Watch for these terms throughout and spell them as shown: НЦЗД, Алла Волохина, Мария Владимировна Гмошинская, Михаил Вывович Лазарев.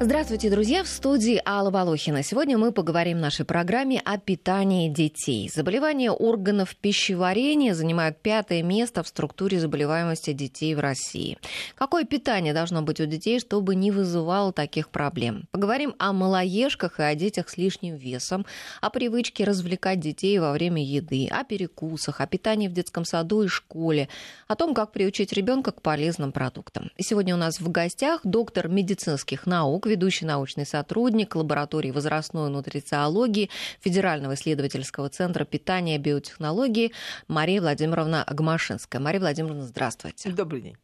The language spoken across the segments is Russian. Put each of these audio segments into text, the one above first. Здравствуйте, друзья! В студии Алла Волохина. Сегодня мы поговорим в нашей программе о питании детей. Заболевания органов пищеварения занимают 5-е место в структуре заболеваемости детей в России. Какое питание должно быть у детей, чтобы не вызывало таких проблем? Поговорим о малоежках и о детях с лишним весом, о привычке развлекать детей во время еды, о перекусах, о питании в детском саду и школе, о том, как приучить ребенка к полезным продуктам. И сегодня у нас в гостях доктор медицинских наук, ведущий научный сотрудник лаборатории возрастной нутрициологии Федерального исследовательского центра питания и биотехнологии Мария Владимировна Гмошинская. Мария Владимировна, здравствуйте. Добрый день.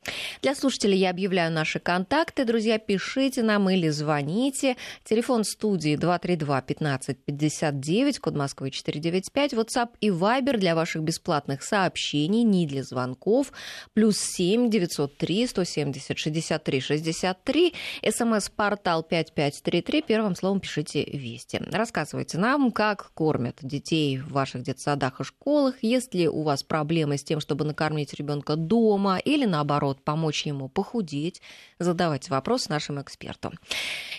Для слушателей я объявляю наши контакты. Друзья, пишите нам или звоните. Телефон студии 232-15-59, код Москвы 495, WhatsApp и Viber для ваших бесплатных сообщений, не для звонков, +7 903 170 63 63, СМС-портал 5533. Первым словом пишите «Вести». Рассказывайте нам, как кормят детей в ваших детсадах и школах, есть ли у вас проблемы с тем, чтобы накормить ребенка дома или, наоборот, помочь ему похудеть. Задавайте вопрос нашему эксперту.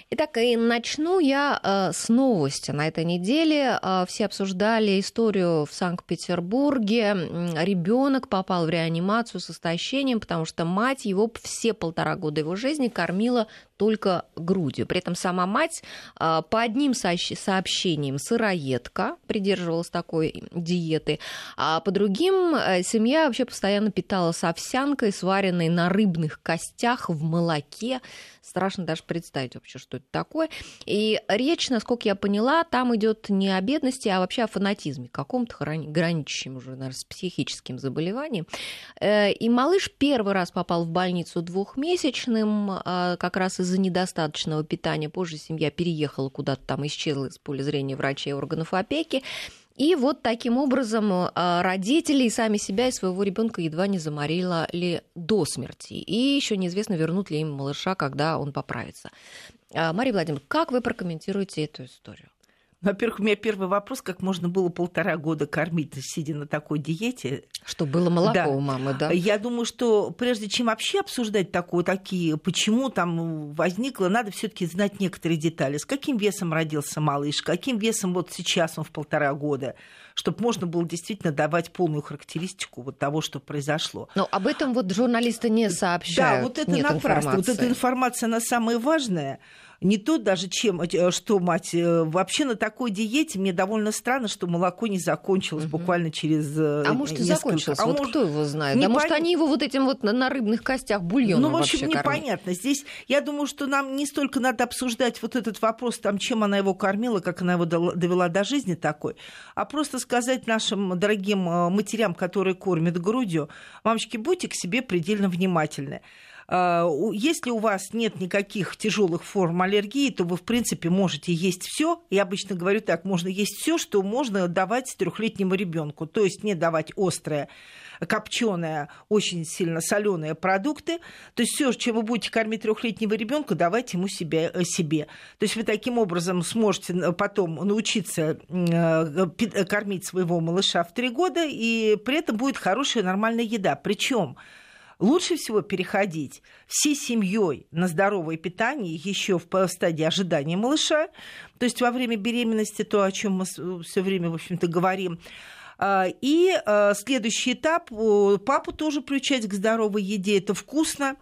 Итак, и начну я с новости. На этой неделе все обсуждали историю в Санкт-Петербурге. Ребенок попал в реанимацию с истощением, потому что мать его все 1,5 года его жизни кормила только грудью. При этом сама мать, по одним сообщениям, сыроедка, придерживалась такой диеты, а по другим семья вообще постоянно питалась овсянкой, сваренной на рыбных костях в молоке. Страшно даже представить вообще, что это такое. И речь, насколько я поняла, там идет не о бедности, а вообще о фанатизме, каком-то граничащем уже, наверное, с психическим заболеванием. И малыш первый раз попал в больницу 2-месячным, как раз из-за недостаточного питания. Позже семья переехала куда-то там, исчезла из поля зрения врачей и органов опеки. И вот таким образом родители и сами себя, и своего ребенка едва не заморила ли до смерти. И еще неизвестно, вернут ли им малыша, когда он поправится. Мария Владимировна, как вы прокомментируете эту историю? Во-первых, у меня первый вопрос, как можно было 1,5 года кормить, сидя на такой диете. Что было молоко у мамы, да? Я думаю, что прежде чем вообще обсуждать такие, почему там возникло, надо все-таки знать некоторые детали. С каким весом родился малыш, каким весом вот сейчас он в 1,5 года, чтобы можно было действительно давать полную характеристику вот того, что произошло. Но об этом вот журналисты не сообщают. Да, вот это напрасно. Вот эта информация, она самая важная. Не то даже, что мать вообще на такой диете. Мне довольно странно, что молоко не закончилось буквально через несколько... А может, и закончилось? А вот может... кто его знает? Да, может, они его вот этим вот на рыбных костях бульоном вообще кормят? Ну, в общем, непонятно. Здесь, я думаю, что нам не столько надо обсуждать вот этот вопрос, там, чем она его кормила, как она его довела до жизни такой, а просто сказать нашим дорогим матерям, которые кормят грудью: мамочки, будьте к себе предельно внимательны. Если у вас нет никаких тяжелых форм аллергии, то вы, в принципе, можете есть все. Я обычно говорю так: можно есть все, что можно давать 3-летнему ребенку. То есть не давать острое, копченое, очень сильно соленые продукты. То есть все, чем вы будете кормить 3-летнего ребенка, давайте ему себе. То есть вы таким образом сможете потом научиться кормить своего малыша в 3 года, и при этом будет хорошая нормальная еда. Причем лучше всего переходить всей семьей на здоровое питание еще в стадии ожидания малыша, то есть во время беременности, то, о чем мы все время, в общем-то, говорим. И следующий этап: папу тоже приучать к здоровой еде. Это вкусно.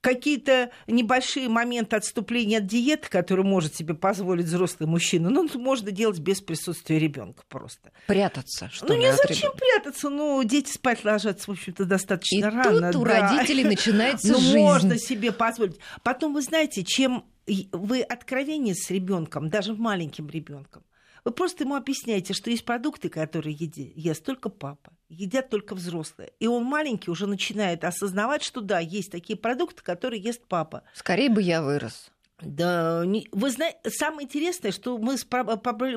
Какие-то небольшие моменты отступления от диеты, которые может себе позволить взрослый мужчина, можно делать без присутствия ребенка просто. Прятаться, что ли? Зачем прятаться? Дети спать ложатся, в общем-то, достаточно рано. И тут у родителей начинается жизнь. Можно себе позволить. Потом, вы знаете, чем вы откровеннее с ребенком, даже маленьким ребенком, вы просто ему объясняете, что есть продукты, которые ест только папа, едят только взрослые. И он маленький уже начинает осознавать, что да, есть такие продукты, которые ест папа. Скорее бы я вырос. Да, вы знаете, самое интересное, что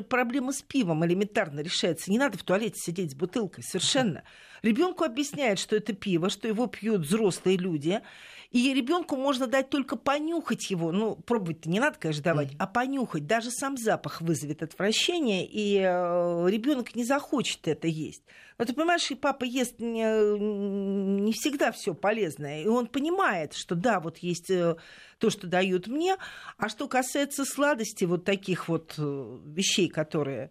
проблема с пивом элементарно решается. Не надо в туалете сидеть с бутылкой совершенно. Ребенку объясняют, что это пиво, что его пьют взрослые люди. И ребенку можно дать только понюхать его. Пробовать-то не надо, конечно, давать, а понюхать. Даже сам запах вызовет отвращение, и ребенок не захочет это есть. Но ты понимаешь, и папа ест не всегда все полезное. И он понимает, что да, вот есть то, что дают мне. А что касается сладостей, вот таких вот вещей, которые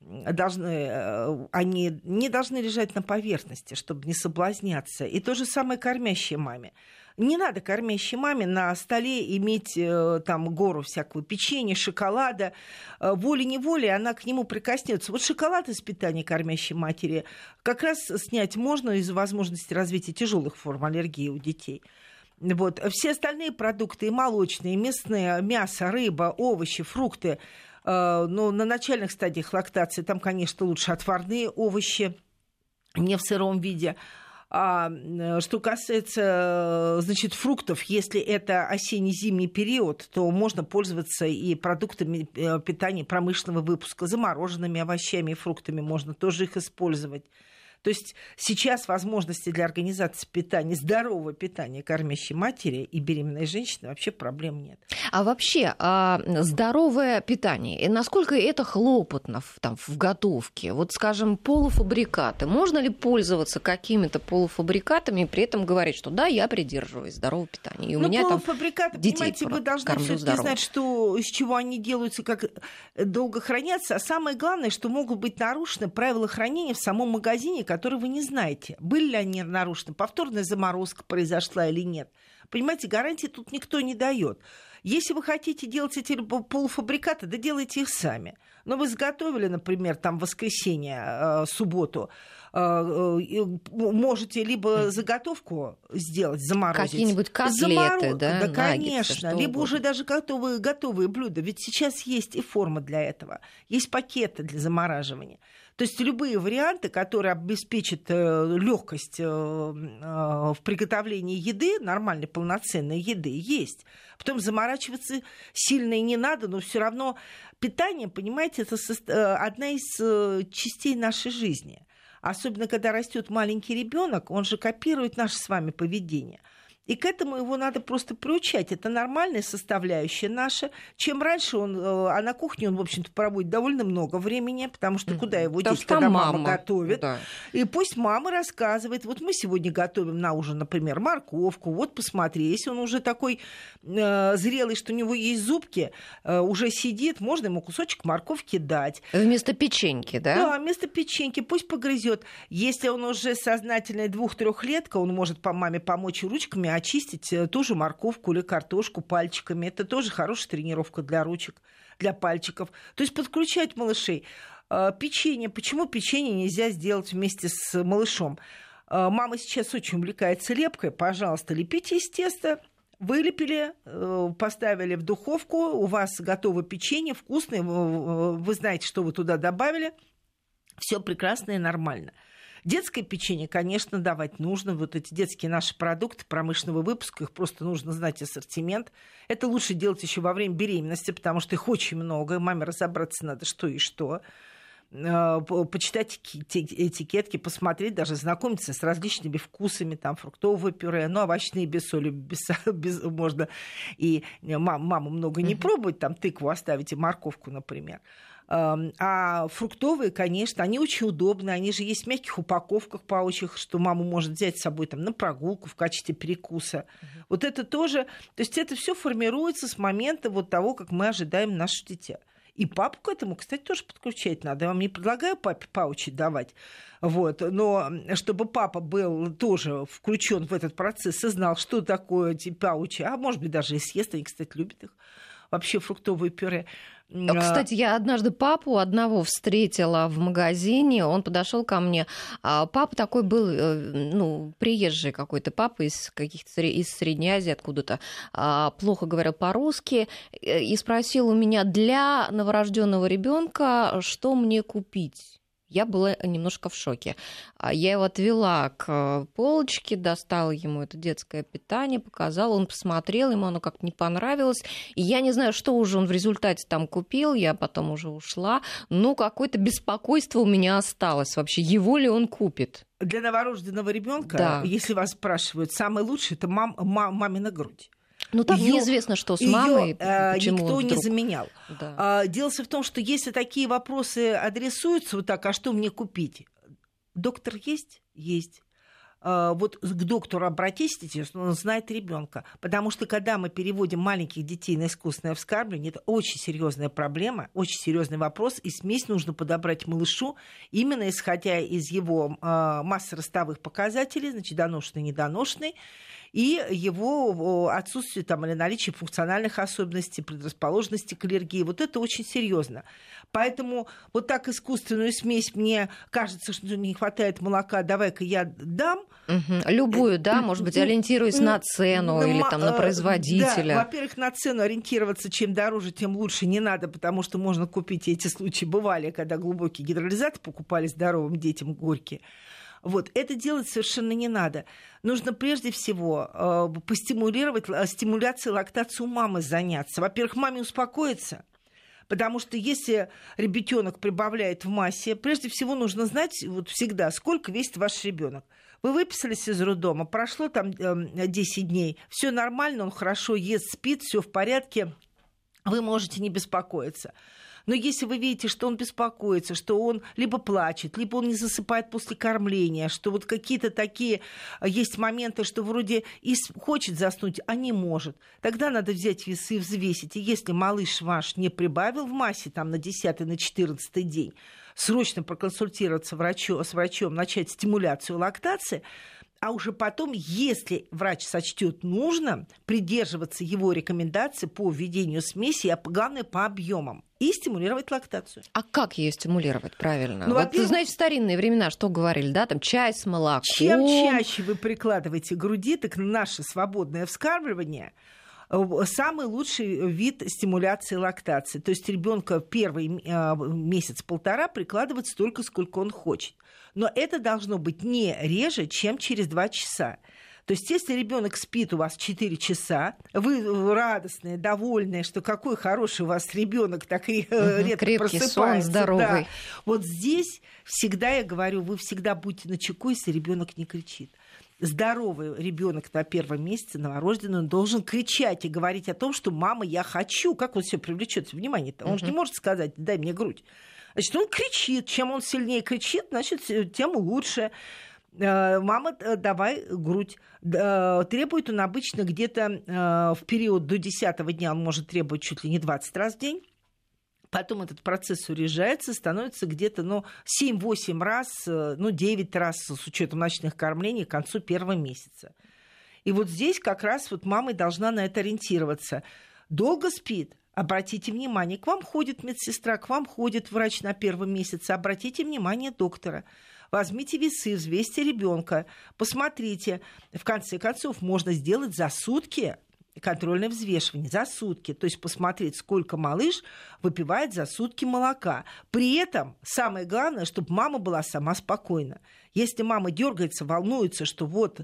должны, они не должны лежать на поверхности, чтобы не соблазняться. И то же самое кормящей маме. Не надо кормящей маме на столе иметь там гору всякого печенья, шоколада. Волей-неволей она к нему прикоснется. Вот шоколад из питания кормящей матери как раз снять можно из-за возможности развития тяжелых форм аллергии у детей. Вот. Все остальные продукты, и молочные, и мясные, мясо, рыба, овощи, фрукты, но на начальных стадиях лактации там, конечно, лучше отварные овощи, не в сыром виде. А что касается, значит, фруктов, если это осенне-зимний период, то можно пользоваться и продуктами питания промышленного выпуска, замороженными овощами и фруктами, можно тоже их использовать. То есть сейчас возможности для организации питания, здорового питания кормящей матери и беременной женщины вообще проблем нет. А вообще здоровое питание, насколько это хлопотно там, в готовке? Вот, скажем, полуфабрикаты. Можно ли пользоваться какими-то полуфабрикатами и при этом говорить, что да, я придерживаюсь здорового питания, и у меня там детей кормлю здорово? Полуфабрикаты, понимаете, вы должны всё-таки знать, что, из чего они делаются, как долго хранятся. А самое главное, что могут быть нарушены правила хранения в самом магазине, которые вы не знаете, были ли они нарушены, повторная заморозка произошла или нет. Понимаете, гарантии тут никто не дает. Если вы хотите делать эти полуфабрикаты, да делайте их сами. Но вы заготовили, например, там воскресенье, субботу, можете либо заготовку сделать, заморозить. Какие-нибудь котлеты, да, конечно. Наггетсы, либо уже даже готовые блюда. Ведь сейчас есть и форма для этого. Есть пакеты для замораживания. То есть любые варианты, которые обеспечат легкость в приготовлении еды, нормальной полноценной еды, есть. Потом заморачиваться сильно и не надо, но все равно питание, понимаете, это одна из частей нашей жизни. Особенно, когда растет маленький ребенок, он же копирует наше с вами поведение. И к этому его надо просто приучать. Это нормальная составляющая наша. Чем раньше он, а на кухне он, в общем-то, проводит довольно много времени, потому что куда его деть, когда мама готовит. Да. И пусть мама рассказывает. Вот мы сегодня готовим на ужин, например, морковку. Вот посмотри, если он уже такой зрелый, что у него есть зубки, уже сидит, можно ему кусочек морковки дать. Вместо печеньки, да? Да, вместо печеньки. Пусть погрызет. Если он уже сознательный 2-3-летка, он может по маме помочь ручками, очистить ту же морковку или картошку пальчиками. Это тоже хорошая тренировка для ручек, для пальчиков. То есть подключать малышей. Печенье. Почему печенье нельзя сделать вместе с малышом? Мама сейчас очень увлекается лепкой. Пожалуйста, лепите из теста. Вылепили, поставили в духовку. У вас готово печенье, вкусное. Вы знаете, что вы туда добавили. Все прекрасно и нормально. Детское печенье, конечно, давать нужно. Вот эти детские наши продукты промышленного выпуска, их просто нужно знать ассортимент. Это лучше делать еще во время беременности, потому что их очень много. Маме разобраться надо, что и что. Почитать этикетки, посмотреть, даже знакомиться с различными вкусами, там, фруктовое пюре, ну, овощные без соли, можно и маму много не пробовать, там, тыкву оставить и морковку, например. А фруктовые, конечно, они очень удобны, они же есть в мягких упаковках паучих, что мама может взять с собой там, на прогулку в качестве перекуса. Вот это тоже, то есть это все формируется с момента вот того, как мы ожидаем наших детей. И папу к этому, кстати, тоже подключать надо. Я вам не предлагаю папе паучи давать. Вот. Но чтобы папа был тоже включен в этот процесс и знал, что такое эти паучи, а может быть, даже и съест, они, кстати, любят их. Вообще фруктовые пюре. Кстати, я однажды папу одного встретила в магазине, он подошел ко мне. Папа такой был, ну, приезжий какой-то, папа из Средней Азии откуда-то, плохо говорил по-русски, и спросил у меня для новорожденного ребенка, что мне купить. Я была немножко в шоке. Я его отвела к полочке, достала ему это детское питание, показала, он посмотрел, ему оно как-то не понравилось. И я не знаю, что уже он в результате там купил, я потом уже ушла, но какое-то беспокойство у меня осталось вообще, его ли он купит. Для новорожденного ребенка, да. Если вас спрашивают, самое лучшее – это мамина грудь. Ну, там неизвестно, что с мамой, почему никто вдруг не заменял. Да. Дело в том, что если такие вопросы адресуются вот так, а что мне купить? Доктор есть? Есть. Вот к доктору обратись, он знает ребенка. Потому что, когда мы переводим маленьких детей на искусственное вскармливание, это очень серьезная проблема, очень серьезный вопрос. И смесь нужно подобрать малышу, именно исходя из его массы ростовых показателей, значит, доношенный, недоношенный, и его отсутствие там, или наличие функциональных особенностей, предрасположенности к аллергии. Вот это очень серьезно. Поэтому вот так искусственную смесь, мне кажется, что не хватает молока, давай-ка я дам. Угу. Любую, да, может быть, ориентируясь на цену или там, на производителя. Да, во-первых, на цену ориентироваться, чем дороже, тем лучше не надо, потому что можно купить, эти случаи бывали, когда глубокие гидролизаты покупали здоровым детям горькие. Вот, это делать совершенно не надо. Нужно прежде всего постимулировать, стимуляцией лактации у мамы заняться. Во-первых, маме успокоиться. Потому что если ребятенок прибавляет в массе, прежде всего нужно знать вот всегда, сколько весит ваш ребенок. Вы выписались из роддома, прошло там 10 дней, все нормально, он хорошо ест, спит, все в порядке, вы можете не беспокоиться. Но если вы видите, что он беспокоится, что он либо плачет, либо он не засыпает после кормления, что вот какие-то такие есть моменты, что вроде и хочет заснуть, а не может, тогда надо взять весы и взвесить. И если малыш ваш не прибавил в массе там, на 10-й, на 14-й день, срочно проконсультироваться с врачом, начать стимуляцию лактации, а уже потом, если врач сочтет нужным, придерживаться его рекомендаций по введению смеси, а главное, по объемам, и стимулировать лактацию. А как ее стимулировать правильно? Ну, вот, знаете, в старинные времена что говорили, да, там чай с молоком. Чем чаще вы прикладываете груди, так наше свободное вскармливание самый лучший вид стимуляции лактации. То есть ребенка первый месяц-полтора прикладывать столько, сколько он хочет. Но это должно быть не реже, чем через 2 часа. То есть если ребенок спит у вас 4 часа, вы радостные, довольные, что какой хороший у вас ребенок, так и редко крепкий просыпается. Сон, здоровый. Да. Вот здесь всегда, я говорю, вы всегда будете начеку, если ребенок не кричит. Здоровый ребенок на первом месяце, новорожденный, он должен кричать и говорить о том, что «мама, я хочу». Как он все привлечет внимание-то? Он же не может сказать «дай мне грудь». Значит, он кричит. Чем он сильнее кричит, значит, тем лучше. «Мама, давай грудь». Требует он обычно где-то в период до 10-го дня, он может требовать чуть ли не 20 раз в день. Потом этот процесс урежается, становится где-то 7-8 раз, 9 раз с учетом ночных кормлений к концу первого месяца. И вот здесь как раз вот мама должна на это ориентироваться. Долго спит? Обратите внимание, к вам ходит медсестра, к вам ходит врач на первом месяце, обратите внимание доктора. Возьмите весы, взвесьте ребенка, посмотрите. В конце концов, можно сделать за сутки контрольное взвешивание за сутки. То есть посмотреть, сколько малыш выпивает за сутки молока. При этом самое главное, чтобы мама была сама спокойна. Если мама дергается, волнуется, что вот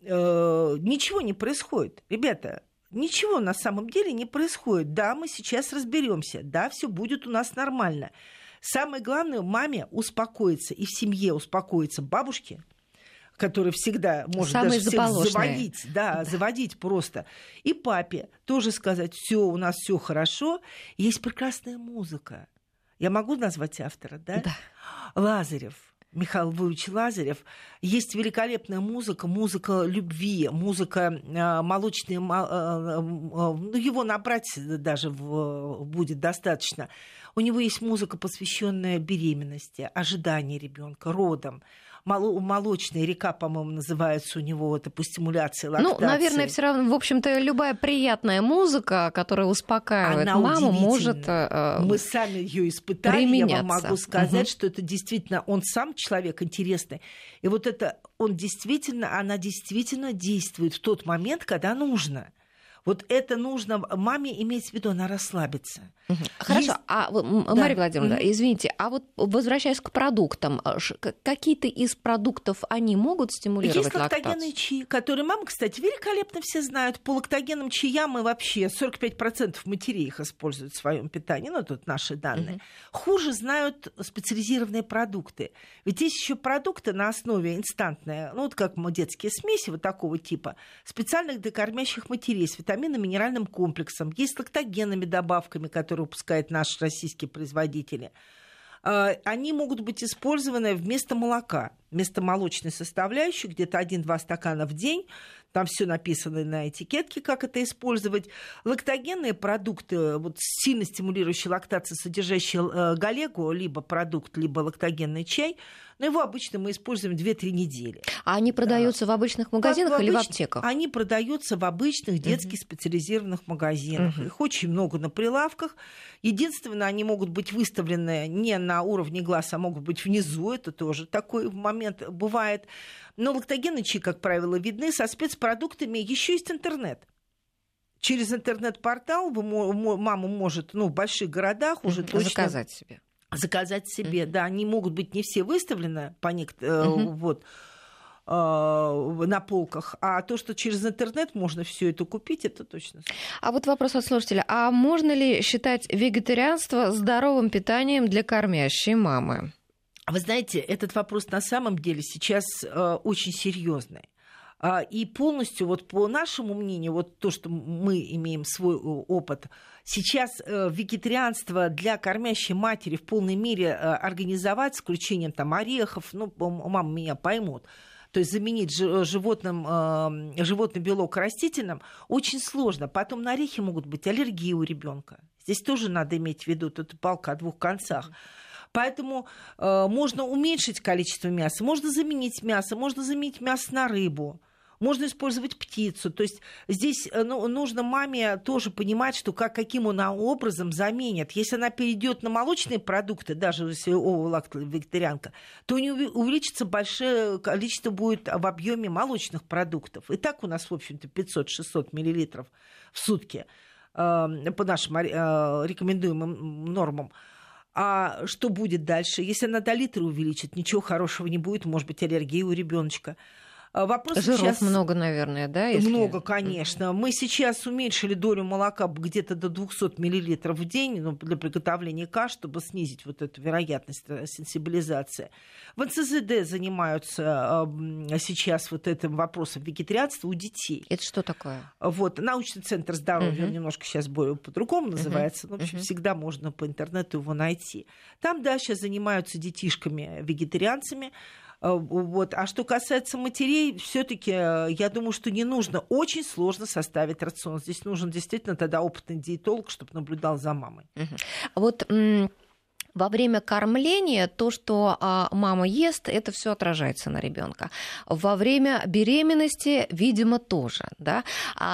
ничего не происходит. Ребята, ничего на самом деле не происходит. Да, мы сейчас разберемся. Да, все будет у нас нормально. Самое главное, маме успокоиться. И в семье успокоиться бабушке, который всегда может самые даже всех заводить, да, заводить просто. И папе тоже сказать, все у нас все хорошо. Есть прекрасная музыка. Я могу назвать автора, да? Да. Лазарев, Михаил Вывович Лазарев. Есть великолепная музыка, музыка любви, музыка молочная. Его набрать даже будет достаточно. У него есть музыка, посвященная беременности, ожиданию ребенка, родам. Молочная река, по-моему, называется у него, это по стимуляции лактации. Ну, наверное, все равно, в общем-то, любая приятная музыка, которая успокаивает она маму, может мы сами ее испытали, применяться. Я вам могу сказать, что это действительно, он сам человек интересный. И вот это, он действительно, она действительно действует в тот момент, когда нужно. Вот это нужно маме иметь в виду, она расслабится. Хорошо, есть... Мария Владимировна, извините, а вот возвращаясь к продуктам, какие-то из продуктов они могут стимулировать лактацию? Есть лактогенные чаи, которые мамы, кстати, великолепно все знают. По лактогенным чаям и вообще 45% матерей их используют в своем питании, тут наши данные. Хуже знают специализированные продукты. Ведь есть еще продукты на основе инстантной, как детские смеси вот такого типа, специальных для кормящих матерей, витаминно-минеральным комплексом, есть лактогенными добавками, которые выпускают наши российские производители. они могут быть использованы вместо молока, вместо молочной составляющей, где-то 1-2 стакана в день. Там все написано на этикетке, как это использовать. Лактогенные продукты, вот сильно стимулирующие лактацию, содержащие галегу, либо продукт, либо лактогенный чай, но его обычно мы используем 2-3 недели. А они продаются в обычных магазинах или в аптеках? Они продаются в обычных детских специализированных магазинах. Их очень много на прилавках. Единственное, они могут быть выставлены не на уровне глаз, а могут быть внизу. Это тоже такой момент бывает. Но лактогенные чаи, как правило, видны со спецпродуктами. Еще есть интернет. Через интернет-портал мама может, в больших городах уже точно... Заказать себе, да. Они могут быть не все выставлены на полках, а то, что через интернет можно все это купить, это точно. А вот вопрос от слушателя. А можно ли считать вегетарианство здоровым питанием для кормящей мамы? Вы знаете, этот вопрос на самом деле сейчас очень серьезный. И полностью, по нашему мнению, то, что мы имеем свой опыт, сейчас вегетарианство для кормящей матери в полной мере организовать с включением орехов, мама меня поймут, то есть заменить животный белок растительным очень сложно. Потом на орехи могут быть аллергии у ребенка. Здесь тоже надо иметь в виду, тут палка о двух концах. Поэтому можно уменьшить количество мяса, можно заменить мясо на рыбу, можно использовать птицу. То есть здесь нужно маме тоже понимать, что каким она образом заменит. Если она перейдет на молочные продукты, даже если вегетарианка, то у нее увеличится большое количество будет в объеме молочных продуктов. И так у нас, в общем-то, 500-600 мл в сутки по нашим рекомендуемым нормам. А что будет дальше? Если она до литра увеличит, ничего хорошего не будет, может быть, аллергия у ребеночка. Вопрос жиров сейчас... много, наверное, да? Если... Много, конечно. Мы сейчас уменьшили долю молока где-то до 200 мл в день для приготовления каш, чтобы снизить эту вероятность сенсибилизации. В НЦЗД занимаются сейчас этим вопросом вегетарианства у детей. Это что такое? Научный центр здоровья, он немножко сейчас более по-другому называется. В общем, всегда можно по интернету его найти. Там, да, сейчас занимаются детишками-вегетарианцами. А что касается матерей, все-таки я думаю, что не нужно. Очень сложно составить рацион. Здесь нужен действительно тогда опытный диетолог, чтобы наблюдал за мамой. Во время кормления то, что мама ест, это все отражается на ребенка. Во время беременности, видимо, тоже. Да?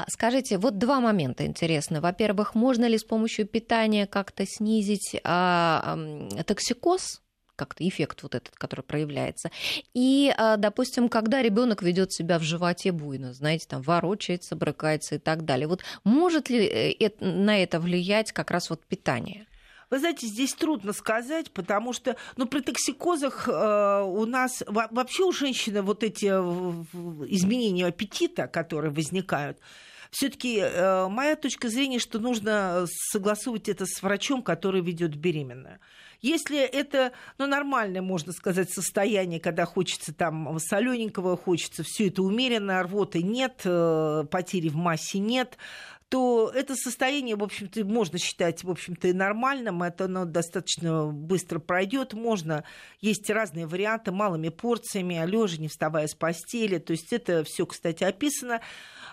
Скажите, два момента интересны. Во-первых, можно ли с помощью питания как-то снизить токсикоз? Как-то эффект этот, который проявляется. И, допустим, когда ребенок ведет себя в животе буйно, знаете, там ворочается, брыкается и так далее. Может ли на это влиять как раз питание? Вы знаете, здесь трудно сказать, потому что при токсикозах у нас вообще у женщины эти изменения аппетита, которые возникают, все-таки моя точка зрения, что нужно согласовывать это с врачом, который ведет беременную. Если это нормальное, можно сказать, состояние, когда хочется солененького, хочется все это умеренно, рвоты нет, потери в массе нет, то это состояние, в общем-то, можно считать, и нормальным. Это оно достаточно быстро пройдет. Есть разные варианты, малыми порциями, лежа, не вставая с постели. То есть это все, кстати, описано.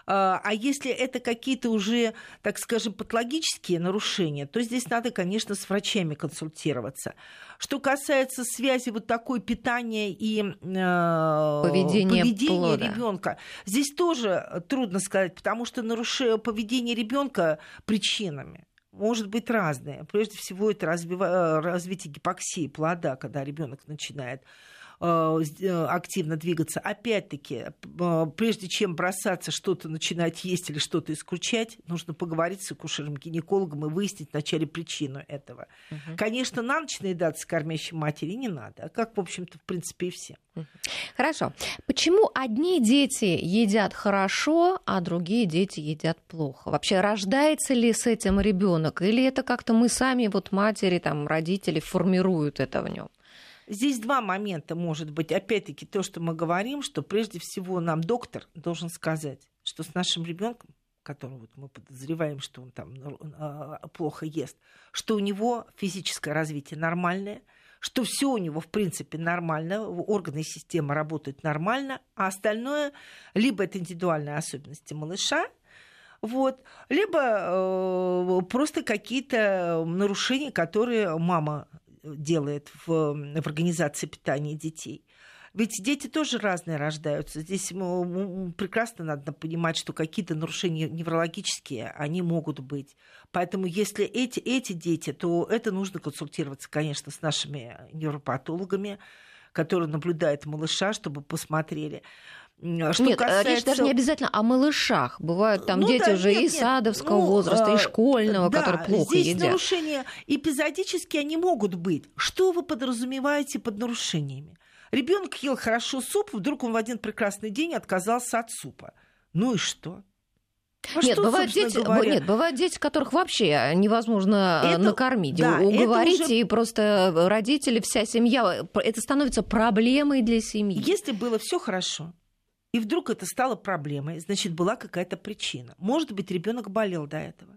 А если это какие-то уже, так скажем, патологические нарушения, то здесь надо, конечно, с врачами консультироваться. Что касается связи такой питания и поведения ребенка, здесь тоже трудно сказать, потому что поведение ребенка причинами может быть разное. Прежде всего, это развитие гипоксии плода, когда ребенок начинает активно двигаться. Опять-таки, прежде чем бросаться что-то начинать есть или что-то исключать, нужно поговорить с акушером-гинекологом и выяснить вначале причину этого. Конечно, на ночь наедаться кормящей матери не надо, как, в общем-то, в принципе, и всем. Хорошо. Почему одни дети едят хорошо, а другие дети едят плохо? Вообще, рождается ли с этим ребенок, или это как-то мы сами, матери, родители формируют это в нем? Здесь два момента, может быть. Опять-таки, то, что мы говорим, что прежде всего нам доктор должен сказать, что с нашим ребенком, которого мы подозреваем, что он плохо ест, что у него физическое развитие нормальное, что все у него, в принципе, нормально, органы и система работают нормально, а остальное либо это индивидуальные особенности малыша, вот, либо просто какие-то нарушения, которые мама делает в организации питания детей. Ведь дети тоже разные рождаются. Здесь прекрасно надо понимать, что какие-то нарушения неврологические, они могут быть. Поэтому если эти дети, то это нужно консультироваться, конечно, с нашими невропатологами, которые наблюдают малыша, чтобы посмотрели. Что нет, касается... речь даже не обязательно о малышах. Бывают там дети садовского возраста, и школьного, которые плохо едят. Здесь нарушения эпизодические, они могут быть. Что вы подразумеваете под нарушениями? Ребенок ел хорошо суп, вдруг он в один прекрасный день отказался от супа. Ну и что? Бывают дети, которых вообще невозможно накормить, уговорить, и просто родители, вся семья, это становится проблемой для семьи. Если было все хорошо, и вдруг это стало проблемой, значит, была какая-то причина. Может быть, ребенок болел до этого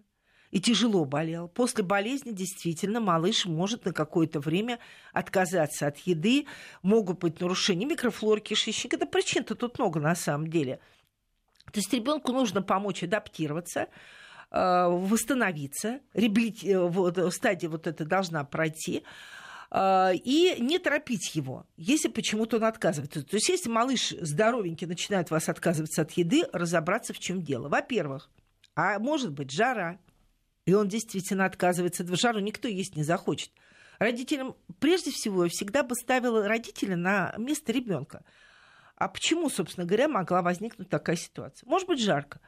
и тяжело болел. После болезни действительно малыш может на какое-то время отказаться от еды, могут быть нарушения микрофлоры кишечника. Да причин-то тут много на самом деле. То есть ребенку нужно помочь адаптироваться, восстановиться, стадия вот эта должна пройти, и не торопить его, если почему-то он отказывается. То есть если малыш здоровенький начинает вас отказываться от еды, разобраться, в чем дело. Во-первых, а может быть жара, и он действительно отказывается. В жару никто есть не захочет. Родителям, прежде всего, я всегда бы ставила родителя на место ребенка. А почему, собственно говоря, могла возникнуть такая ситуация? Может быть, жарко.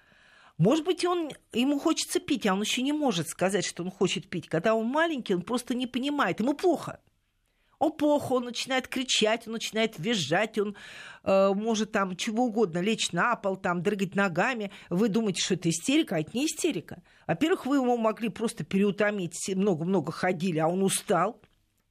Может быть, ему хочется пить, а он еще не может сказать, что он хочет пить. Когда он маленький, он просто не понимает. Ему плохо. Он плохо, он начинает кричать, он начинает визжать, он может там чего угодно лечь на пол, там, дрыгать ногами. Вы думаете, что это истерика, а это не истерика. Во-первых, вы его могли просто переутомить, много-много ходили, а он устал.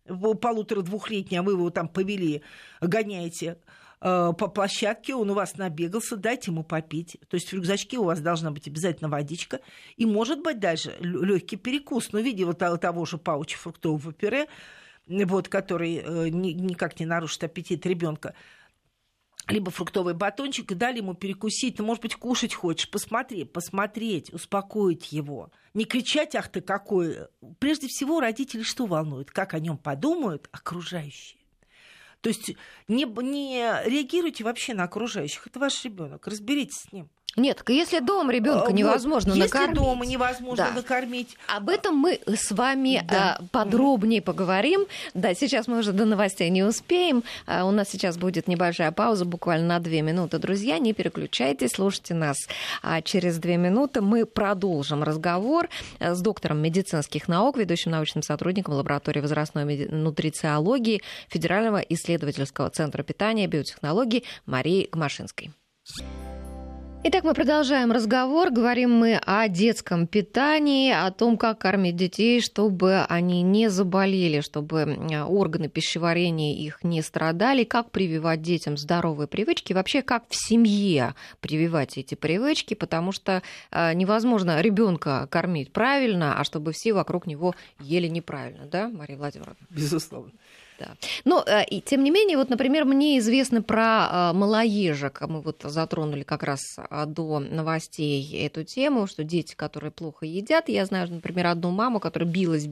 Полутора-двухлетний, а вы его там повели, гоняете по площадке, он у вас набегался, дайте ему попить. То есть в рюкзачке у вас должна быть обязательно водичка. И, может быть, даже легкий перекус. Но в виде вот того же пауча фруктового пюре, вот, который никак не нарушит аппетит ребенка, либо фруктовый батончик, и дали ему перекусить. Ты, может быть, кушать хочешь. Посмотреть, успокоить его. Не кричать, ах ты какой. Прежде всего, родители что волнуют? Как о нем подумают окружающие? То есть не реагируйте вообще на окружающих. Это ваш ребенок. Разберитесь с ним. Нет, если дома ребенка невозможно накормить. Если дома невозможно накормить. Об этом мы с вами подробнее поговорим. Да, сейчас мы уже до новостей не успеем. У нас сейчас будет небольшая пауза, буквально на 2 минуты. Друзья, не переключайтесь, слушайте нас. Через 2 минуты мы продолжим разговор с доктором медицинских наук, ведущим научным сотрудником лаборатории возрастной нутрициологии Федерального исследовательского центра питания и биотехнологий Марии Гмашинской. Итак, мы продолжаем разговор. Говорим мы о детском питании, о том, как кормить детей, чтобы они не заболели, чтобы органы пищеварения их не страдали, как прививать детям здоровые привычки, вообще как в семье прививать эти привычки, потому что невозможно ребенка кормить правильно, а чтобы все вокруг него ели неправильно, да, Мария Владимировна? Безусловно. Да. Но и тем не менее, вот, например, мне известно про малоежек. Мы вот затронули как раз до новостей эту тему, что дети, которые плохо едят. Я знаю, например, одну маму, которая билась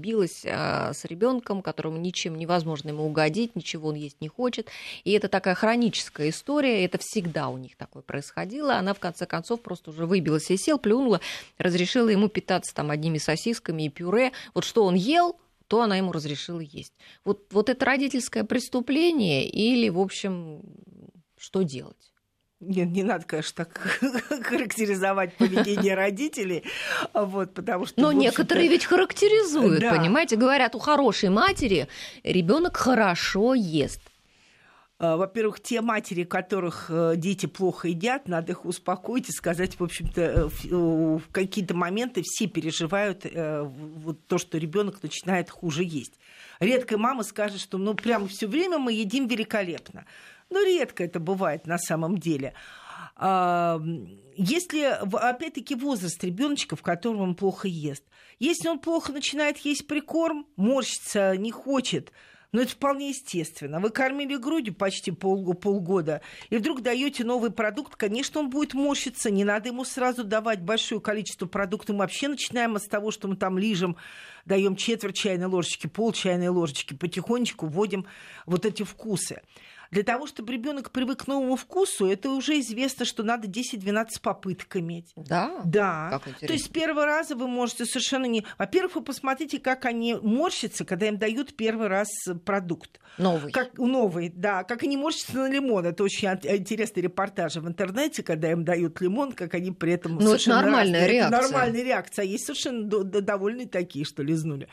с ребенком, которому ничем невозможно ему угодить, ничего он есть не хочет. И это такая хроническая история. Это всегда у них такое происходило. Она в конце концов просто уже выбилась из сил, плюнула, разрешила ему питаться там одними сосисками и пюре. Вот что он ел, то она ему разрешила есть. Вот это родительское преступление или, в общем, что делать? Нет, не надо, конечно, так характеризовать поведение родителей, вот, потому что... Но некоторые ведь характеризуют, понимаете, говорят, у хорошей матери ребенок хорошо ест. Во-первых, те матери, которых дети плохо едят, надо их успокоить и сказать, в общем-то, в какие-то моменты все переживают вот то, что ребенок начинает хуже есть. Редко мама скажет, что ну прям все время мы едим великолепно. Но редко это бывает на самом деле. Если, опять-таки, возраст ребеночка, в котором он плохо ест, если он плохо начинает есть прикорм, морщится, не хочет, Но это вполне естественно. Вы кормили грудью почти полгода, и вдруг даете новый продукт, конечно, он будет морщиться, не надо ему сразу давать большое количество продуктов. Мы вообще начинаем с того, что мы там лижем, даем четверть чайной ложечки, пол чайной ложечки, потихонечку вводим вот эти вкусы. Для того, чтобы ребенок привык к новому вкусу, это уже известно, что надо 10-12 попыток иметь. Да? Да. То есть с первого раза вы можете совершенно не... Во-первых, вы посмотрите, как они морщатся, когда им дают первый раз продукт. Новый. Новый, да. Как они морщатся на лимон. Это очень интересные репортажи в интернете, когда им дают лимон, как они при этом... Ну, это нормальная реакция. Это нормальная реакция. А есть совершенно довольные такие, что лизнули.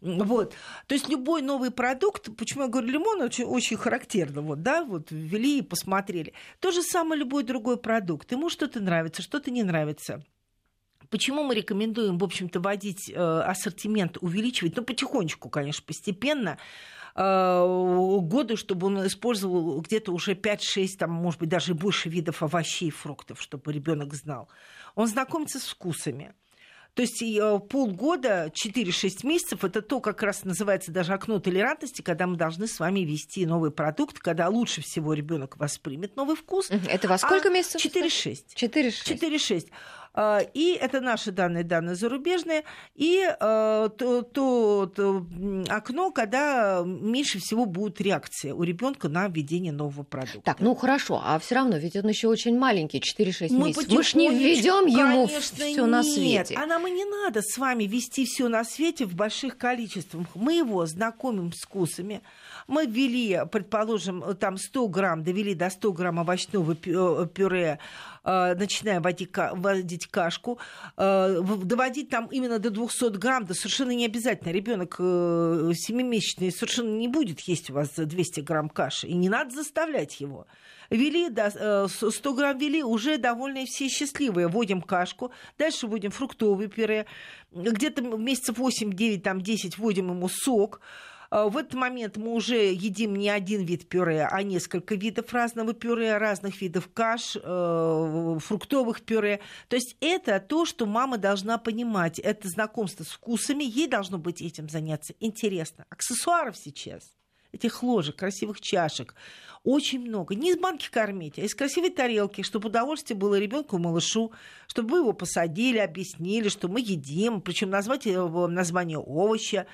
Вот. То есть любой новый продукт... Почему я говорю лимон? Очень, очень характерно. Вот, да, вот ввели и посмотрели. То же самое любой другой продукт. Ему что-то нравится, что-то не нравится. Почему мы рекомендуем, в общем-то, вводить ассортимент, увеличивать, ну, потихонечку, конечно, постепенно, годы, чтобы он использовал где-то уже 5-6, там, может быть, даже больше видов овощей и фруктов, чтобы ребенок знал. Он знакомится с вкусами. То есть полгода, 4-6 месяцев, это то, как раз называется даже окно толерантности, когда мы должны с вами ввести новый продукт, когда лучше всего ребенок воспримет новый вкус. Это во сколько месяцев? 4-6. И это наши данные зарубежные. И то окно, когда меньше всего будет реакция у ребенка на введение нового продукта. Так, ну хорошо, а все равно, ведь он еще очень маленький, 4-6 месяцев. Мы же не введем ему все на свете. А нам и не надо с вами ввести все на свете в больших количествах. Мы его знакомим с вкусами. Мы ввели, предположим, там 100 грамм, довели до 100 грамм овощного пюре, начинаем вводить кашку, доводить там именно до 200 грамм, да совершенно не обязательно. Ребенок 7-месячный совершенно не будет есть у вас 200 грамм каши, и не надо заставлять его. Вели, 100 грамм вели, уже довольны все счастливые. Вводим кашку, дальше вводим фруктовое пюре, где-то месяцев 8-9, там 10 вводим ему сок. В этот момент мы уже едим не один вид пюре, а несколько видов разного пюре, разных видов каш, фруктовых пюре. То есть это то, что мама должна понимать. Это знакомство с вкусами, ей должно быть этим заняться. Интересно. Аксессуаров сейчас, этих ложек, красивых чашек, очень много. Не из банки кормить, а из красивой тарелки, чтобы удовольствие было ребенку, малышу, чтобы вы его посадили, объяснили, что мы едим, причем назвать его название овоща,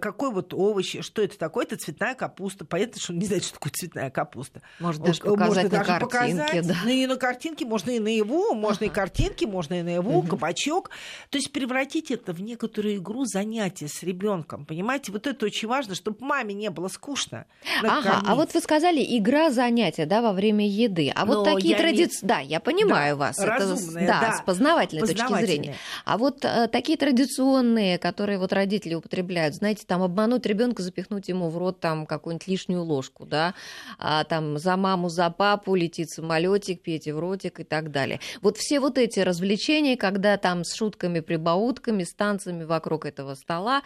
какой вот овощ, что это такое, это цветная капуста. Понятно, что он не знает, что такое цветная капуста. Может, даже показать на картинке. Да. И на картинке, можно и на его, можно и картинки, можно и на его, кабачок. То есть превратить это в некоторую игру занятия с ребенком. Понимаете, вот это очень важно, чтобы маме не было скучно. Ага, а вот вы сказали, игра занятия, да, во время еды. А вот такие традиции... Да, я понимаю вас. Разумные, да. С познавательной точки зрения. А вот такие традиционные, которые вот родители употребляют, знаете, там обмануть ребенка, запихнуть ему в рот там какую-нибудь лишнюю ложку, да, а, там за маму, за папу летит самолетик, Петя в ротик и так далее. Вот все вот эти развлечения, когда там с шутками, прибаутками, с танцами вокруг этого стола,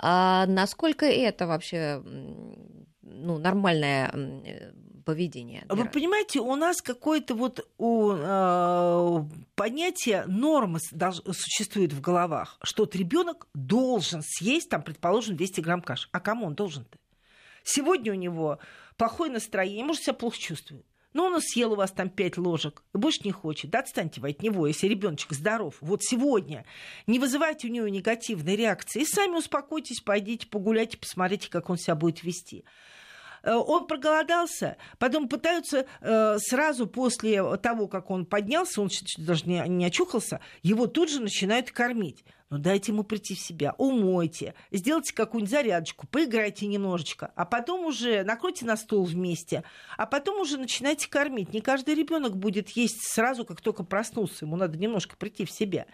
насколько это вообще, ну, нормальное поведение? Вы понимаете, у нас какое-то вот понятие нормы существует в головах, что ребенок должен съесть, там, предположим, 200 грамм каши. А кому он должен-то? Сегодня у него плохое настроение, может, себя плохо чувствует. Но он съел у вас там 5 ложек и больше не хочет. Да отстаньте вы от него, если ребеночек здоров. Вот сегодня не вызывайте у него негативной реакции. И сами успокойтесь, пойдите погуляйте, посмотрите, как он себя будет вести. Он проголодался, потом пытаются сразу после того, как он поднялся, он даже не очухался, его тут же начинают кормить. Но дайте ему прийти в себя, умойте, сделайте какую-нибудь зарядочку, поиграйте немножечко, а потом уже накройте на стол вместе, а потом уже начинайте кормить. Не каждый ребенок будет есть сразу, как только проснулся, ему надо немножко прийти в себя.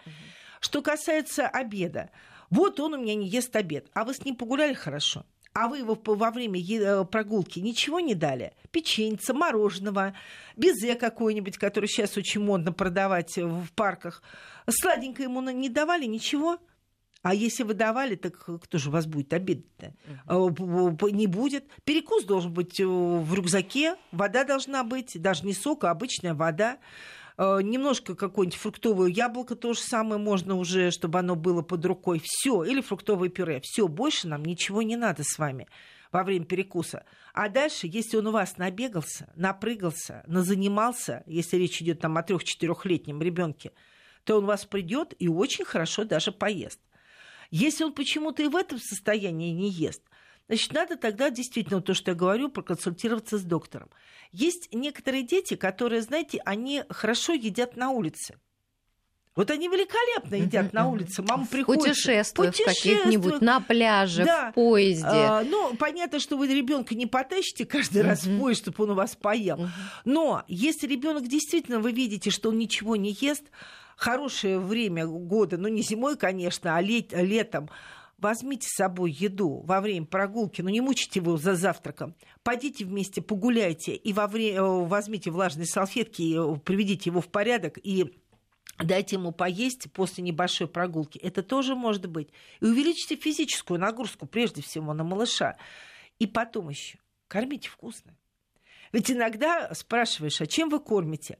Что касается обеда, вот он у меня не ест обед, а вы с ним погуляли хорошо. А вы его во время прогулки ничего не дали? Печеньца, мороженого, безе какое-нибудь, которое сейчас очень модно продавать в парках. Сладенькое ему не давали ничего? А если вы давали, так кто же у вас будет обедать-то? Не будет. Перекус должен быть в рюкзаке, вода должна быть, даже не сок, а обычная вода. Немножко какое-нибудь фруктовое яблоко, то же самое можно уже, чтобы оно было под рукой. Все, или фруктовое пюре. Все, больше нам ничего не надо с вами. во время перекуса. А дальше, если он у вас набегался, напрыгался, назанимался, если речь идет там о 3-4-летнем ребенке, то он вас придет и очень хорошо даже поест. Если он почему-то и в этом состоянии не ест, значит, надо тогда действительно, то, что я говорю, проконсультироваться с доктором. Есть некоторые дети, которые, знаете, они хорошо едят на улице. Вот они великолепно едят на улице. Мама приходит... Путешествуют каких-нибудь, на пляже, да, в поезде. Ну, понятно, что вы ребенка не потащите каждый раз в поезд, чтобы он у вас поел. Но если ребенок действительно, вы видите, что он ничего не ест, хорошее время года, ну, не зимой, конечно, а летом, возьмите с собой еду во время прогулки, но не мучите его за завтраком. Пойдите вместе, погуляйте, и возьмите влажные салфетки, приведите его в порядок и дайте ему поесть после небольшой прогулки. Это тоже может быть. И увеличьте физическую нагрузку, прежде всего, на малыша. И потом еще кормите вкусно. Ведь иногда спрашиваешь, а чем вы кормите?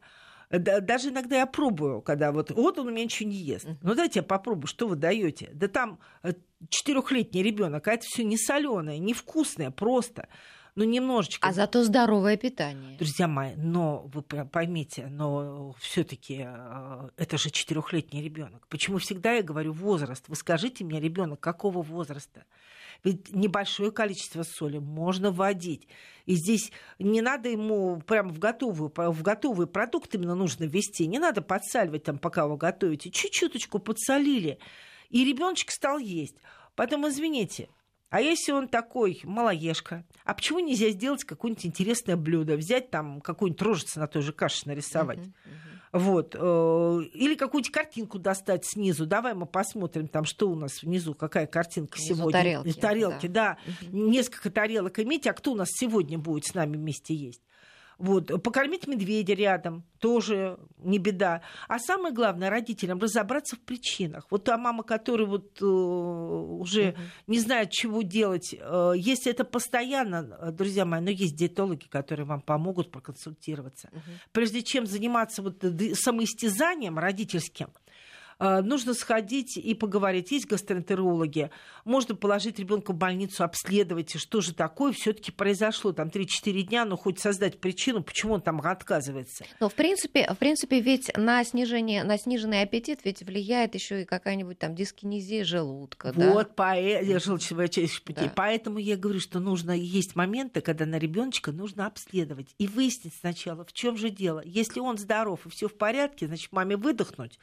Даже иногда я пробую, когда вот он у меня ничего не ест. Ну, дайте я попробую, что вы даете. Да там 4-летний ребенок, а это все не соленое, невкусное просто. Ну, немножечко. А зато здоровое питание. Друзья мои, но вы поймите, но все-таки это же 4-летний ребенок. Почему всегда я говорю возраст? Вы скажите мне, ребенок, какого возраста? Ведь небольшое количество соли можно вводить. И здесь не надо ему прям в готовые продукты именно нужно ввести. Не надо подсаливать там, пока вы готовите. Чуть-чуточку подсолили. И ребеночек стал есть. Потом, извините, а если он такой малоежка, а почему нельзя сделать какое-нибудь интересное блюдо? Взять там какую-нибудь рожицу на той же каше нарисовать. Вот. Или какую-нибудь картинку достать снизу. Давай мы посмотрим, там, что у нас внизу, какая картинка внизу сегодня. Тарелки, да. Несколько тарелок иметь, а кто у нас сегодня будет с нами вместе есть. Вот. Покормить медведя рядом тоже не беда. А самое главное родителям разобраться в причинах. Вот та мама, которая уже не знает, чего делать, если это постоянно, друзья мои, но есть диетологи, которые вам помогут проконсультироваться. Прежде чем заниматься самоистязанием родительским, нужно сходить и поговорить. Есть гастроэнтерологи. Можно положить ребенка в больницу, обследовать, что же такое все-таки произошло. Там 3-4 дня, но хоть создать причину, почему он там отказывается. Но в принципе ведь на сниженный аппетит ведь влияет еще и какая-нибудь там дискинезия желудка. Вот, да? Желчного пути. Да. Поэтому я говорю, что нужно есть моменты, когда на ребеночка нужно обследовать и выяснить сначала, в чем же дело. Если он здоров и все в порядке, значит, маме выдохнуть.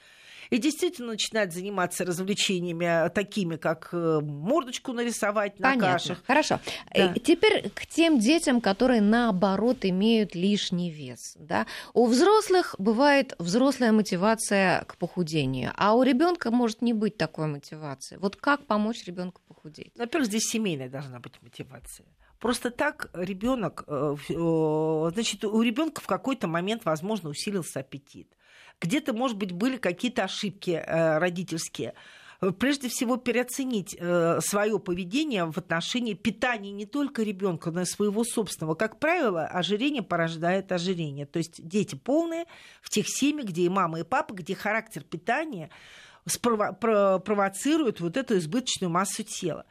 И действительно начинают заниматься развлечениями такими, как мордочку нарисовать на кашах. Хорошо. Да. Теперь к тем детям, которые, наоборот, имеют лишний вес. Да? У взрослых бывает взрослая мотивация к похудению, а у ребенка может не быть такой мотивации. Вот как помочь ребенку похудеть? Во-первых, здесь семейная должна быть мотивация. Просто так ребенок, значит, у ребенка в какой-то момент, возможно, усилился аппетит. Где-то, может быть, были какие-то ошибки родительские. Прежде всего, переоценить свое поведение в отношении питания не только ребенка, но и своего собственного. Как правило, ожирение порождает ожирение. То есть дети полные в тех семьях, где и мама, и папа, где характер питания провоцирует вот эту избыточную массу тела.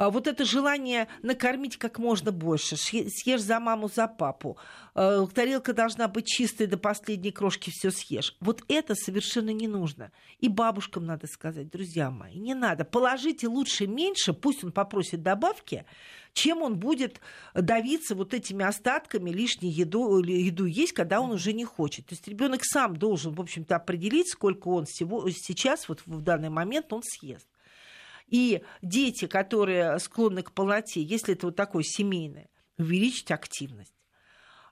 Вот это желание накормить как можно больше. Съешь за маму, за папу. Тарелка должна быть чистой, до последней крошки все съешь. Вот это совершенно не нужно. И бабушкам надо сказать, друзья мои, не надо. Положите лучше меньше, пусть он попросит добавки, чем он будет давиться вот этими остатками, лишней еду есть, когда он уже не хочет. То есть ребенок сам должен, в общем-то, определить, сколько он сейчас, вот в данный момент, он съест. И дети, которые склонны к полноте, если это вот такое семейное, увеличить активность,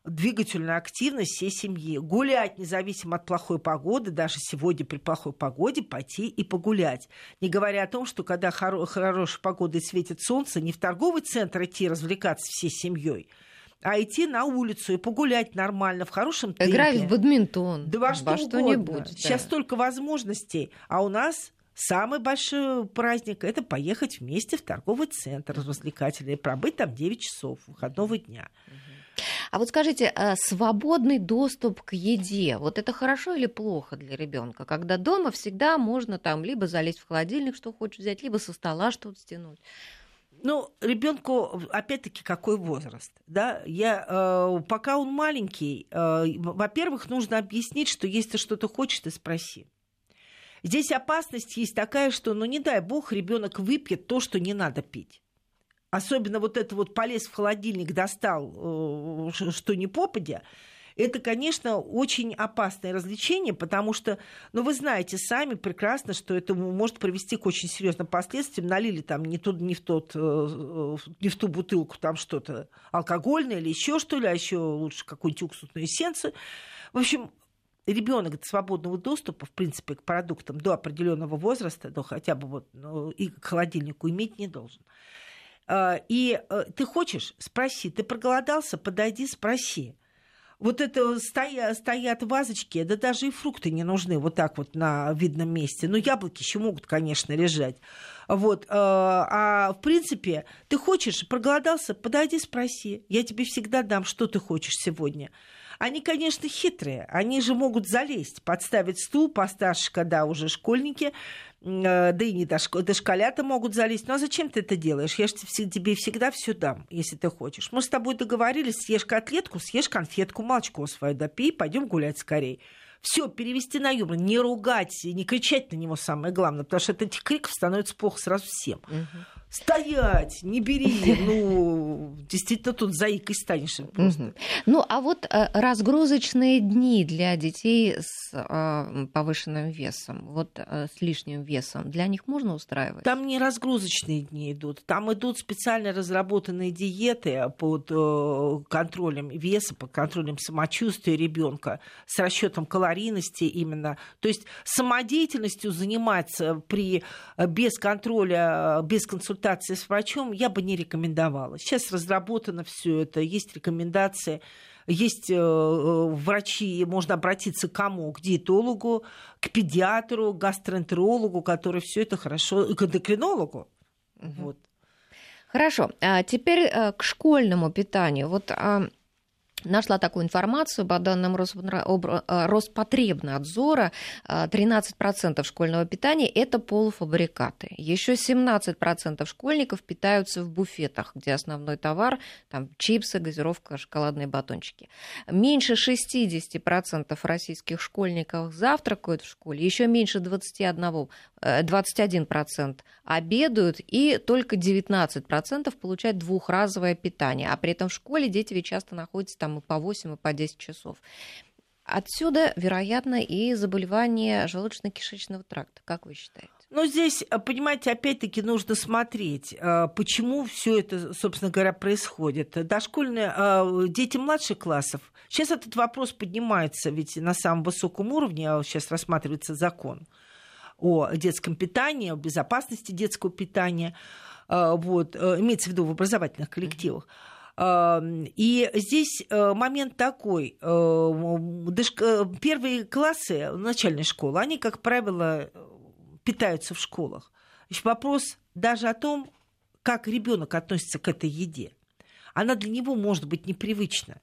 двигательную активность всей семьи, гулять независимо от плохой погоды, даже сегодня при плохой погоде пойти и погулять. Не говоря о том, что когда хорошая погода и светит солнце, не в торговый центр идти развлекаться всей семьей, а идти на улицу и погулять нормально, в хорошем темпе. Играть в бадминтон, да во что угодно. Сейчас столько возможностей, а у нас... Самый большой праздник – это поехать вместе в торговый центр развлекательный и пробыть там 9 часов выходного дня. А вот скажите, свободный доступ к еде, вот это хорошо или плохо для ребенка, когда дома всегда можно там либо залезть в холодильник, что хочешь взять, либо со стола что-то стянуть? Ну, ребенку, опять-таки, какой возраст? Да? Пока он маленький, во-первых, нужно объяснить, что если что-то хочет, ты спроси. Здесь опасность есть такая, что, ну, не дай бог, ребенок выпьет то, что не надо пить. Особенно вот это вот полез в холодильник, достал, что ни попадя. Это, конечно, очень опасное развлечение, потому что, ну, вы знаете сами прекрасно, что это может привести к очень серьезным последствиям. Налили там не в ту бутылку там что-то алкогольное или еще что ли, а еще лучше какую-нибудь уксусную эссенцию. В общем, ребенок до свободного доступа, в принципе, к продуктам до определенного возраста, до хотя бы вот, ну, и к холодильнику иметь не должен. И ты хочешь, спроси, ты проголодался, подойди, спроси. Вот это стоят вазочки, да даже и фрукты не нужны вот так вот на видном месте. Ну, яблоки еще могут, конечно, лежать. Вот. А в принципе, ты хочешь, проголодался, подойди, спроси. Я тебе всегда дам, что ты хочешь сегодня. Они, конечно, хитрые. Они же могут залезть, подставить стул, постарше, когда уже школьники, да и не дошколята могут залезть. Ну, а зачем ты это делаешь? Я же тебе всегда все дам, если ты хочешь. Мы с тобой договорились, съешь котлетку, съешь конфетку, молочко свое допей, пойдем гулять скорее. Все, перевести на юмор, не ругать, не кричать на него самое главное, потому что от этих криков становится плохо сразу всем. Угу. Стоять, не бери, ну, действительно, тут заикой станешь просто. Угу. Ну, а вот разгрузочные дни для детей с повышенным весом, вот с лишним весом, для них можно устраивать? Там не разгрузочные дни идут, там идут специально разработанные диеты под контролем веса, под контролем самочувствия ребенка с расчетом калорийности именно. То есть самодеятельностью заниматься без контроля, без консультации с врачом я бы не рекомендовала. Сейчас разработано все это, есть рекомендации. Есть врачи, можно обратиться к кому? К диетологу, к педиатру, к гастроэнтерологу, который все это хорошо, к эндокринологу. Угу. Вот. Хорошо. А теперь к школьному питанию. Вот нашла такую информацию, по данным Роспотребнадзора, 13% школьного питания – это полуфабрикаты. Еще 17% школьников питаются в буфетах, где основной товар – там чипсы, газировка, шоколадные батончики. Меньше 60% российских школьников завтракают в школе, еще меньше 21% обедают, и только 19% получают двухразовое питание. А при этом в школе дети ведь часто находятся там и по 8, и по 10 часов. Отсюда, вероятно, и заболевание желудочно-кишечного тракта. Как вы считаете? Ну, здесь, понимаете, опять-таки нужно смотреть, почему все это, собственно говоря, происходит. Дошкольные дети младших классов. Сейчас этот вопрос поднимается, ведь на самом высоком уровне сейчас рассматривается закон о детском питании, о безопасности детского питания, вот, имеется в виду в образовательных коллективах. И здесь момент такой. Первые классы начальной школы, они, как правило, питаются в школах. Вопрос даже о том, как ребенок относится к этой еде. Она для него может быть непривычна.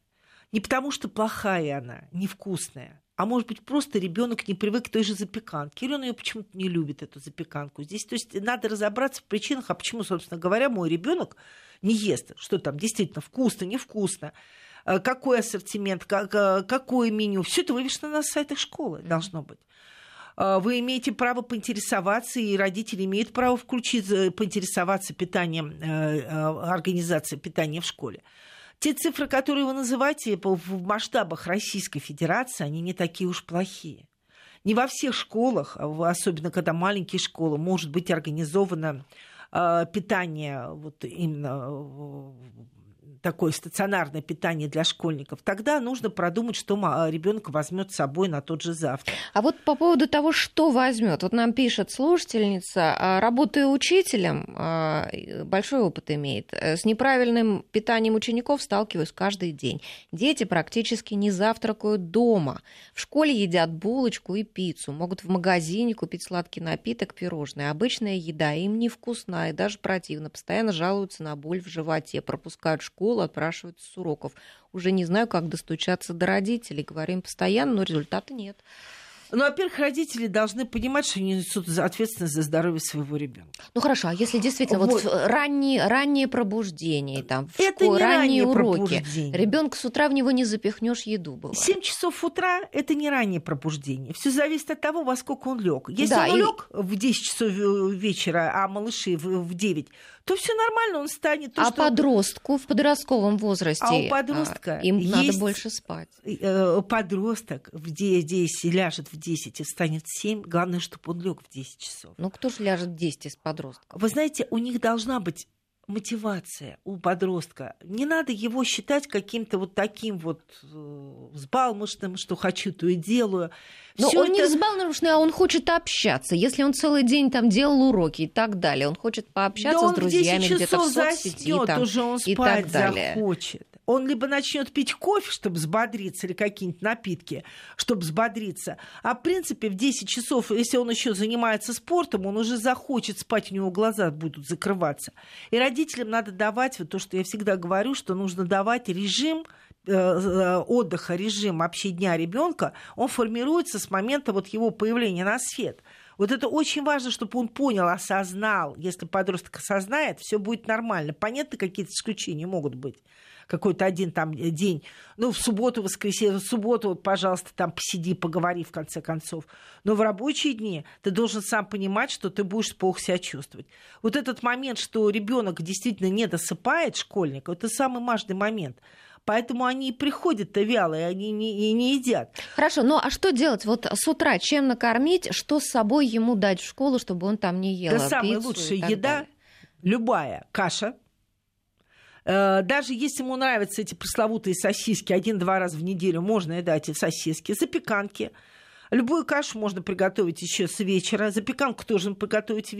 Не потому что плохая она, невкусная. А может быть, просто ребенок не привык к той же запеканке. Или он ее почему-то не любит, эту запеканку. Здесь, то есть, надо разобраться в причинах, а почему, собственно говоря, мой ребенок не ест, что там действительно вкусно, невкусно, какой ассортимент, какое меню. Все это вывешено на сайтах школы, должно быть. Вы имеете право поинтересоваться, и родители имеют право включиться, поинтересоваться питанием, организацией питания в школе. Те цифры, которые вы называете, в масштабах Российской Федерации, они не такие уж плохие. Не во всех школах, особенно когда маленькие школы, может быть организовано питание, вот именно такое стационарное питание для школьников. Тогда нужно продумать, что ребенок возьмет с собой на тот же завтрак. А вот по поводу того, что возьмет, вот нам пишет слушательница, работая учителем, большой опыт имеет. С неправильным питанием учеников сталкиваюсь каждый день. Дети практически не завтракают дома. В школе едят булочку и пиццу, могут в магазине купить сладкий напиток, пирожные. Обычная еда им невкусна и даже противна. Постоянно жалуются на боль в животе, пропускают школу, отпрашивают с уроков. Уже не знаю, как достучаться до родителей. Говорим постоянно, но результата нет. Ну, во-первых, родители должны понимать, что они несут ответственность за здоровье своего ребенка. Ну хорошо, а если действительно вот раннее пробуждение, там, это не ранние уроки, ребенка с утра в него не запихнешь еду было. 7 часов утра – это не раннее пробуждение. Все зависит от того, во сколько он лег. Если он лег в 10 часов вечера, а малыши в 9, то все нормально, он станет. А подростку в подростковом возрасте им надо больше спать. Подросток в 10 ляжет в 10 и встанет в 7. Главное, чтобы он лег в 10 часов. Ну, кто же ляжет в 10 из подростков? Вы знаете, у них должна быть мотивация у подростка. Не надо его считать каким-то вот таким вот взбалмошным, что хочу, то и делаю. Но всё он не взбалмошный, а он хочет общаться. Если он целый день там делал уроки и так далее, он хочет пообщаться с друзьями где-то в соцсети. Да он в 10 часов заснёт, уже он спать захочет. Он либо начнет пить кофе, чтобы взбодриться, или какие-нибудь напитки, чтобы взбодриться. А в принципе в 10 часов, если он еще занимается спортом, он уже захочет спать, у него глаза будут закрываться. И родителям надо давать вот то, что я всегда говорю, что нужно давать режим отдыха, режим вообще дня ребенка. Он формируется с момента вот его появления на свет. Вот это очень важно, чтобы он понял, осознал. Если подросток осознает, все будет нормально. Понятно, какие-то исключения могут быть. Какой-то один там день. Ну, в субботу, воскресенье, в субботу, вот, пожалуйста, там посиди, поговори, в конце концов. Но в рабочие дни ты должен сам понимать, что ты будешь плохо себя чувствовать. Вот этот момент, что ребенок действительно не досыпает, школьник, это самый важный момент. Поэтому они и приходят-то вялые, они не едят. Хорошо, ну а что делать? Вот с утра чем накормить, что с собой ему дать в школу, чтобы он там не ел? Да, самая лучшая еда, любая каша. Даже если ему нравятся эти пресловутые сосиски, 1-2 раза в неделю можно и дать и сосиски, запеканки. Любую кашу можно приготовить еще с вечера. Запеканку тоже можно приготовить с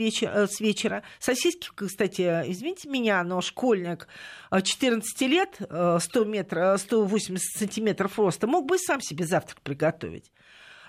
вечера. Сосиски, кстати, извините меня, но школьник 14 лет, 180 сантиметров роста, мог бы и сам себе завтрак приготовить.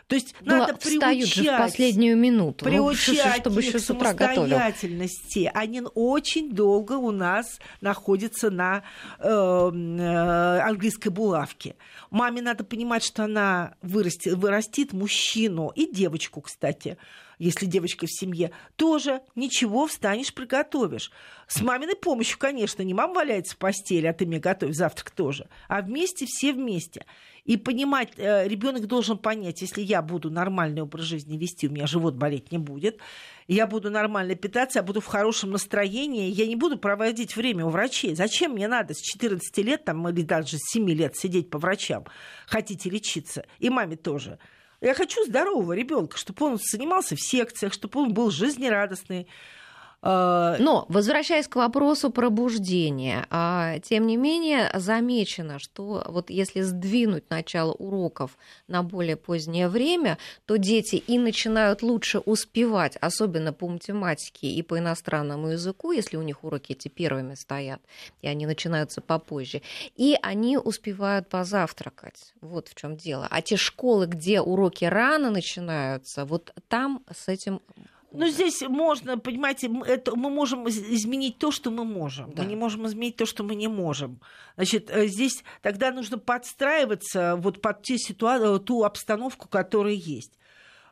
То есть надо приучать, в последнюю минуту, приучать их к самостоятельности. Они очень долго у нас находятся на английской булавке. Маме надо понимать, что она вырастит мужчину и девочку, кстати. Если девочка в семье, тоже ничего, встанешь, приготовишь. С маминой помощью, конечно, не мама валяется в постели, а ты мне готовь завтрак тоже. А вместе, все вместе. И понимать, ребенок должен понять, если я буду нормальный образ жизни вести, у меня живот болеть не будет, я буду нормально питаться, я буду в хорошем настроении, я не буду проводить время у врачей. Зачем мне надо с 14 лет там, или даже с 7 лет сидеть по врачам? Хотите лечиться? И маме тоже. Я хочу здорового ребенка, чтобы он занимался в секциях, чтобы он был жизнерадостный. Но, возвращаясь к вопросу пробуждения, тем не менее замечено, что вот если сдвинуть начало уроков на более позднее время, то дети и начинают лучше успевать, особенно по математике и по иностранному языку, если у них уроки эти первыми стоят, и они начинаются попозже, и они успевают позавтракать. Вот в чем дело. А те школы, где уроки рано начинаются, вот там с этим... Ну, здесь можно, понимаете, это, мы можем изменить то, что мы можем. Да. Мы не можем изменить то, что мы не можем. Значит, здесь тогда нужно подстраиваться вот под ту обстановку, которая есть.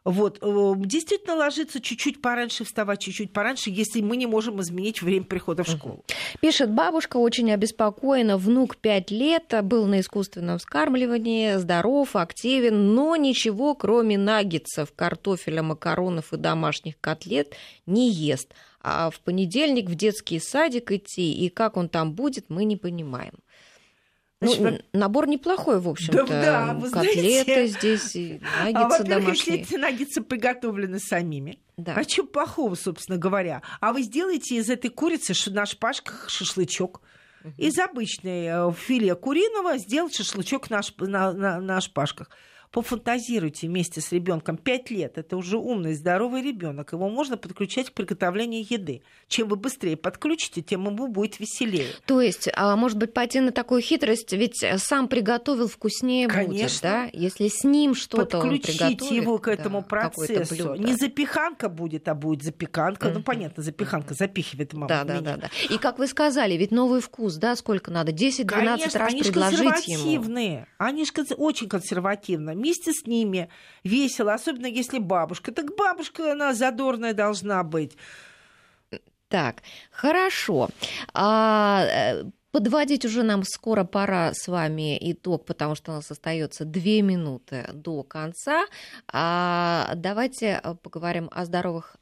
Вот. Действительно ложиться чуть-чуть пораньше, вставать чуть-чуть пораньше, если мы не можем изменить время прихода в школу. Пишет бабушка, очень обеспокоена. Внук 5 лет, был на искусственном вскармливании, здоров, активен, но ничего, кроме наггетсов, картофеля, макаронов и домашних котлет, не ест. А в понедельник в детский садик идти, и как он там будет, мы не понимаем. Ну, набор неплохой, в общем-то. Да, вы котлеты знаете, здесь, и наггетсы домашние. Если эти наггетсы приготовлены самими. Да. А чего плохого, собственно говоря? А вы сделаете из этой курицы на шпажках шашлычок. Угу. Из обычной филе куриного сделать шашлычок на шпажках. Пофантазируйте вместе с ребенком. 5 лет – это уже умный, здоровый ребенок. Его можно подключать к приготовлению еды. Чем вы быстрее подключите, тем ему будет веселее. То есть, может быть, пойти на такую хитрость, ведь сам приготовил, вкуснее будет, да? Если с ним что-то он приготовит. Подключите его к этому процессу. Блюдо. Не запеканка будет, а будет запеканка. Ну, понятно, запеканка запихивает мама. И, как вы сказали, ведь новый вкус, да, сколько надо? 10-12 раз предложить ему. Они же очень консервативные. вместе с ними весело, особенно если бабушка. Так бабушка, она задорная должна быть. Так, хорошо. Подводить уже нам скоро пора с вами итог, потому что у нас остается 2 минуты до конца. Давайте поговорим о здоровых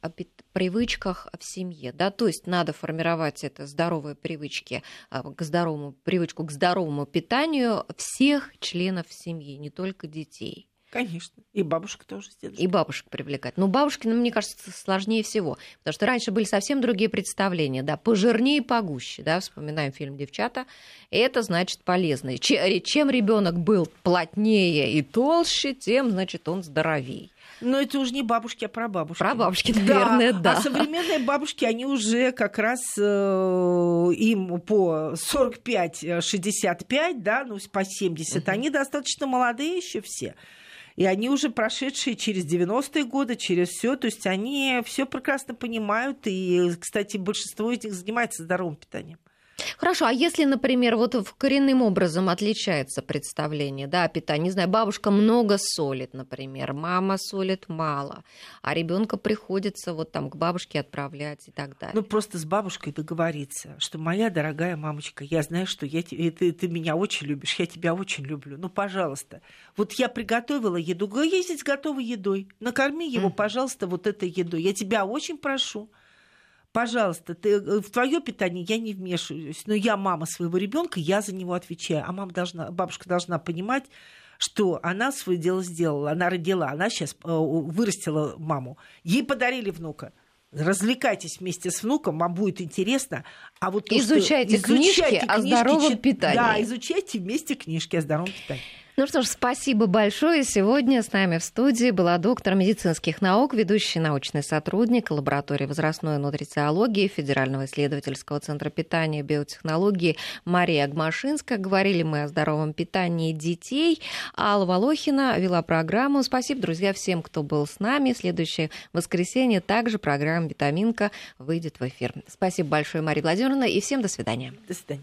привычках в семье. Да? То есть надо формировать это здоровые привычки, привычку к здоровому питанию всех членов семьи, не только детей. Конечно. И бабушек тоже. И бабушек привлекать. Но бабушки, мне кажется, сложнее всего. Потому что раньше были совсем другие представления. Да, пожирнее и погуще. Да, вспоминаем фильм «Девчата». И это значит полезно. Чем ребенок был плотнее и толще, тем, значит, он здоровее. Но это уже не бабушки, а прабабушки. Прабабушки, наверное, да. А современные бабушки, они уже как раз им по 45-65, да, ну, по 70. Они достаточно молодые еще все. И они уже прошедшие через 90-е годы, через все, то есть они все прекрасно понимают. И, кстати, большинство из них занимается здоровым питанием. Хорошо, а если, например, вот коренным образом отличается представление, да, о питании, не знаю, бабушка много солит, например, мама солит мало, а ребенка приходится вот там к бабушке отправлять и так далее. Ну, просто с бабушкой договориться, что моя дорогая мамочка, я знаю, что ты меня очень любишь, я тебя очень люблю, ну, пожалуйста, вот я приготовила еду, я здесь готова едой, накорми его, пожалуйста, вот этой едой, я тебя очень прошу. Пожалуйста, в твое питание я не вмешиваюсь, но я мама своего ребенка, я за него отвечаю. А бабушка должна понимать, что она свое дело сделала, она родила, она сейчас вырастила маму. Ей подарили внука. Развлекайтесь вместе с внуком, вам будет интересно. А вот то, изучайте книжки о здоровом питании. Да, изучайте вместе книжки о здоровом питании. Ну что ж, спасибо большое. Сегодня с нами в студии была доктор медицинских наук, ведущий научный сотрудник лаборатории возрастной нутрициологии Федерального исследовательского центра питания и биотехнологии Мария Гмашинская. Говорили мы о здоровом питании детей. Алла Волохина вела программу. Спасибо, друзья, всем, кто был с нами. В следующее воскресенье также программа «Витаминка» выйдет в эфир. Спасибо большое, Мария Владимировна, и всем до свидания. До свидания.